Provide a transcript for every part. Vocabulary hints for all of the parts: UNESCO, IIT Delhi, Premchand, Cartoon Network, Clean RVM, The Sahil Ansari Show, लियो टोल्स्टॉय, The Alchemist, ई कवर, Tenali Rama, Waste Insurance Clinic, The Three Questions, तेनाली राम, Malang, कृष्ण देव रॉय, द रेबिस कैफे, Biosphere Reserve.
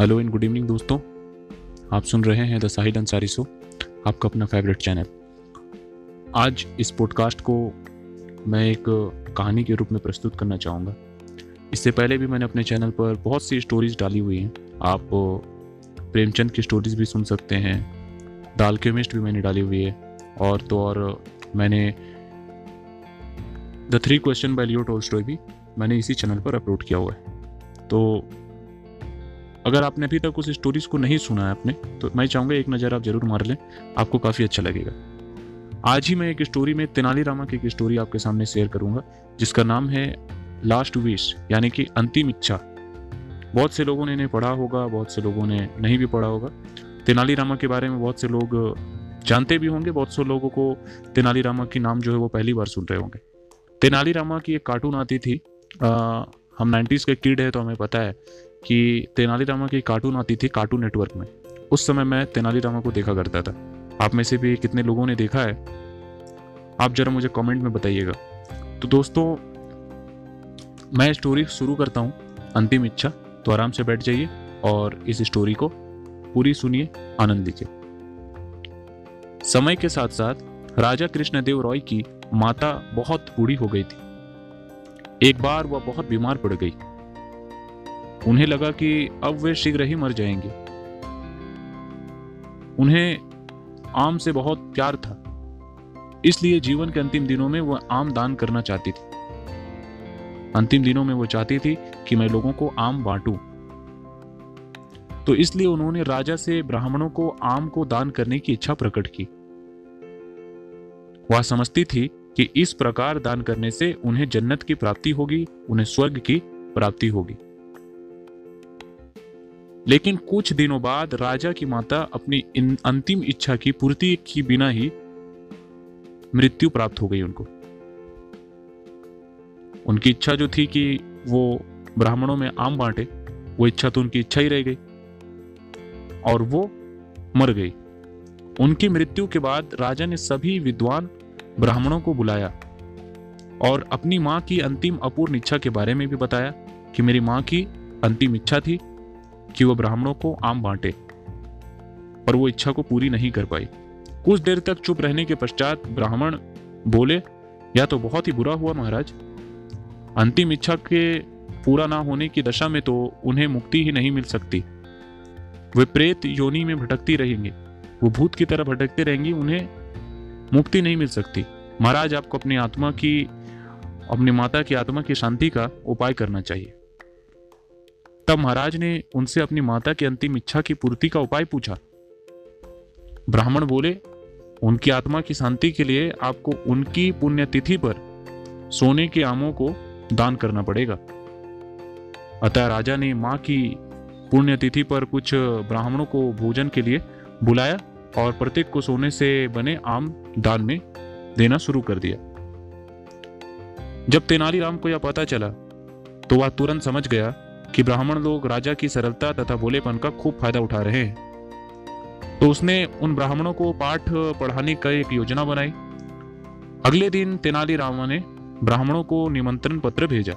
Hello and good evening दोस्तों, आप सुन रहे हैं द साहिल अंसारी शो, आपका अपना फेवरेट चैनल। आज इस पॉडकास्ट को मैं एक कहानी के रूप में प्रस्तुत करना चाहूँगा। इससे पहले भी मैंने अपने चैनल पर बहुत सी स्टोरीज़ डाली हुई हैं। आप प्रेमचंद की स्टोरीज़ भी सुन सकते हैं, द अल्केमिस्ट भी मैंने डाली हुई है, और तो और मैंने the three question by लियो टोल्स्टॉय भी मैंने इसी चैनल पर अपलोड किया हुआ है। तो अगर आपने अभी तक उस स्टोरीज़ को नहीं सुना है आपने, तो मैं चाहूँगा एक नज़र आप ज़रूर मार लें, आपको काफ़ी अच्छा लगेगा। आज ही मैं एक स्टोरी में तेनाली रामा की एक स्टोरी आपके सामने शेयर करूँगा जिसका नाम है लास्ट विश, यानी कि अंतिम इच्छा। बहुत से लोगों ने इन्हें पढ़ा होगा, बहुत से लोगों ने नहीं भी पढ़ा होगा। तेनाली रामा के बारे में बहुत से लोग जानते भी होंगे, बहुत से लोगों को तेनाली रामा की नाम जो है वो पहली बार सुन रहे होंगे। तेनाली रामा की एक कार्टून आती थी, हम 90s के किड है तो हमें पता है कि तेनाली रामा की कार्टून आती थी कार्टून नेटवर्क में। उस समय मैं तेनाली रामा को देखा करता था। आप में से भी कितने लोगों ने देखा है, आप जरा मुझे कमेंट में बताइएगा। तो दोस्तों, मैं स्टोरी शुरू करता हूँ, अंतिम इच्छा। तो आराम से बैठ जाइए और इस स्टोरी को पूरी सुनिए, आनंद लीजिए। समय के साथ साथ राजा कृष्ण देव रॉय की माता बहुत बूढ़ी हो गई थी। एक बार वह बहुत बीमार पड़ गई। उन्हें लगा कि अब वे शीघ्र ही मर जाएंगे। उन्हें आम से बहुत प्यार था, इसलिए जीवन के अंतिम दिनों में वह आम दान करना चाहती थी। अंतिम दिनों में वो चाहती थी कि मैं लोगों को आम बांटूं, तो इसलिए उन्होंने राजा से ब्राह्मणों को आम को दान करने की इच्छा प्रकट की। वह समझती थी कि इस प्रकार दान करने से उन्हें जन्नत की प्राप्ति होगी, उन्हें स्वर्ग की प्राप्ति होगी। लेकिन कुछ दिनों बाद राजा की माता अपनी अंतिम इच्छा की पूर्ति किए बिना ही मृत्यु प्राप्त हो गई उनको। उनकी इच्छा जो थी कि वो ब्राह्मणों में आम बांटे, वो इच्छा तो उनकी इच्छा ही रह गई और वो मर गई। उनकी मृत्यु के बाद राजा ने सभी विद्वान ब्राह्मणों को बुलाया और अपनी माँ की अंतिम अपूर्ण इच्छा के बारे में भी बताया कि मेरी माँ की अंतिम इच्छा थी कि वह ब्राह्मणों को आम बांटे, पर वो इच्छा को पूरी नहीं कर पाई। कुछ देर तक चुप रहने के पश्चात ब्राह्मण बोले, या तो बहुत ही बुरा हुआ महाराज, अंतिम इच्छा के पूरा ना होने की दशा में तो उन्हें मुक्ति ही नहीं मिल सकती। वे प्रेत योनि में भटकती रहेंगी, वो भूत की तरह भटकते रहेंगी, उन्हें मुक्ति नहीं मिल सकती। महाराज, आपको अपनी आत्मा की, अपनी माता की आत्मा की शांति का उपाय करना चाहिए। तब महाराज ने उनसे अपनी माता की अंतिम इच्छा की पूर्ति का उपाय पूछा। ब्राह्मण बोले, उनकी आत्मा की शांति के लिए आपको उनकी पुण्यतिथि पर सोने के आमों को दान करना पड़ेगा। अतः राजा ने माँ की पुण्यतिथि पर कुछ ब्राह्मणों को भोजन के लिए बुलाया और प्रत्येक को सोने से बने आम दान में देना शुरू कर दिया। जब तेनालीराम को यह पता चला तो वह तुरंत समझ गया कि ब्राह्मण लोग राजा की सरलता तथा भोलेपन का खूब फायदा उठा रहे हैं। तो उसने उन ब्राह्मणों को पाठ पढ़ाने का एक योजना बनाई। अगले दिन तेनालीराम ने ब्राह्मणों को निमंत्रण पत्र भेजा।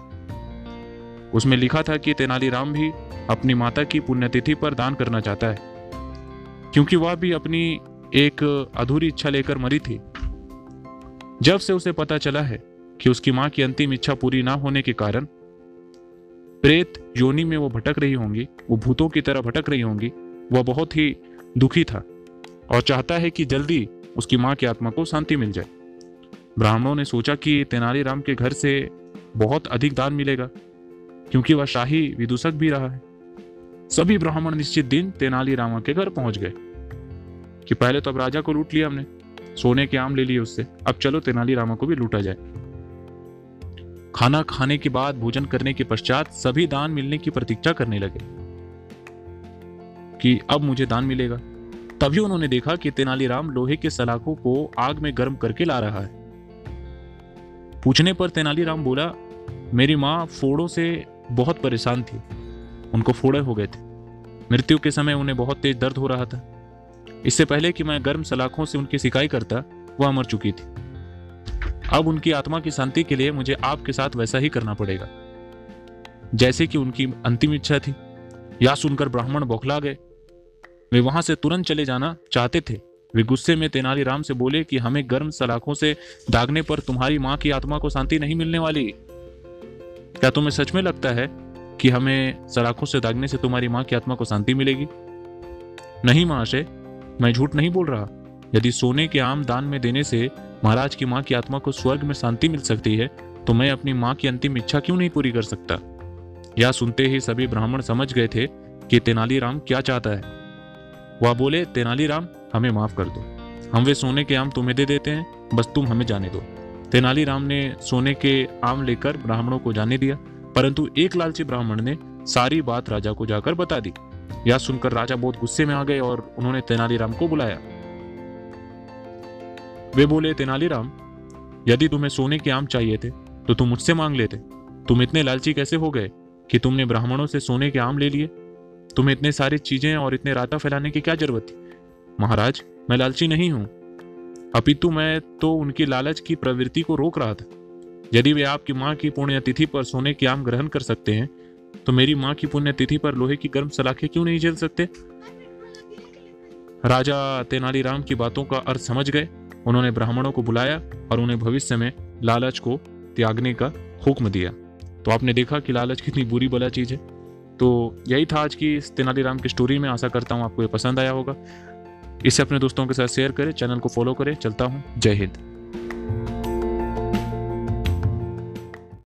उसमें लिखा था कि तेनालीराम भी अपनी माता की पुण्यतिथि पर दान करना चाहता है, क्योंकि वह भी अपनी एक अधूरी इच्छा लेकर मरी थी। जब से उसे पता चला है कि उसकी माँ की अंतिम इच्छा पूरी ना होने के कारण प्रेत योनि में वो भटक रही होंगी, वो भूतों की तरह भटक रही होंगी, वह बहुत ही दुखी था और चाहता है कि जल्दी उसकी माँ की आत्मा को शांति मिल जाए। ब्राह्मणों ने सोचा कि तेनालीराम के घर से बहुत अधिक दान मिलेगा, क्योंकि वह शाही विदूषक भी रहा है। सभी ब्राह्मण निश्चित दिन तेनालीरामा के घर पहुंच गए कि पहले तो अब राजा को लूट लिया हमने, सोने के आम ले लिए उससे, अब चलो तेनालीरामा को भी लूटा जाए। खाना खाने के बाद, भोजन करने के पश्चात सभी दान मिलने की प्रतीक्षा करने लगे कि अब मुझे दान मिलेगा। तभी उन्होंने देखा कि तेनालीराम लोहे के सलाखों को आग में गर्म करके ला रहा है। पूछने पर तेनालीराम बोला, मेरी माँ फोड़ों से बहुत परेशान थी, उनको फोड़े हो गए थे। मृत्यु के समय उन्हें बहुत तेज दर्द हो रहा था। इससे पहले कि मैं गर्म सलाखों से उनकी सिकाई करता, वह मर चुकी थी। अब उनकी आत्मा की शांति के लिए मुझे आपके साथ वैसा ही करना पड़ेगा जैसे कि उनकी अंतिम इच्छा थी। यह सुनकर ब्राह्मण बौखला गए। वे वहां से तुरंत चले जाना चाहते थे। वे गुस्से में तेनालीराम से बोले कि हमें गर्म सलाखों से दागने पर तुम्हारी माँ की आत्मा को शांति नहीं मिलने वाली। क्या तुम्हें सच में लगता है कि हमें सलाखों से दागने से तुम्हारी माँ की आत्मा को शांति मिलेगी? नहीं महाशय, मैं झूठ नहीं बोल रहा। यदि सोने के आम दान में देने से महाराज की माँ की आत्मा को स्वर्ग में शांति मिल सकती है तो मैं अपनी माँ की अंतिम इच्छा क्यों नहीं पूरी कर सकता? यह सुनते ही सभी ब्राह्मण समझ गए थे कि तेनालीराम क्या चाहता है। वह बोले, तेनालीराम हमें माफ कर दो, हम वे सोने के आम तुम्हें दे देते हैं, बस तुम हमें जाने दो। तेनालीराम ने सोने के आम लेकर ब्राह्मणों को जाने दिया, परंतु एक लालची ब्राह्मण ने सारी बात राजा को जाकर बता दी। यह सुनकर राजा बहुत गुस्से में आ गए और उन्होंने तेनालीराम को बुलाया। वे बोले, तेनालीराम यदि तुम्हें सोने के आम चाहिए थे तो तुम मुझसे मांग लेते। तुम इतने लालची कैसे हो गए कि तुमने ब्राह्मणों से सोने के आम ले लिए? तुम्हें इतने सारी चीजें और इतने राता फैलाने की क्या जरूरत थी? महाराज मैं लालची नहीं हूं, अपितु मैं तो उनकी लालच की प्रवृत्ति को रोक रहा था। यदि वे आपकी माँ की पुण्यतिथि पर सोने के आम ग्रहण कर सकते हैं तो मेरी माँ की पुण्यतिथि पर लोहे की गर्म सलाखें क्यों नहीं झेल सकते? राजा तेनालीराम की बातों का अर्थ समझ गए। उन्होंने ब्राह्मणों को बुलाया और उन्हें भविष्य में लालच को त्यागने का हुक्म दिया। तो आपने देखा कि लालच कितनी बुरी भला चीज़ है। तो यही था आज की इस तेनालीराम की स्टोरी में। आशा करता हूँ आपको ये पसंद आया होगा। इसे अपने दोस्तों के साथ शेयर करें, चैनल को फॉलो करें। चलता हूँ, जय हिंद।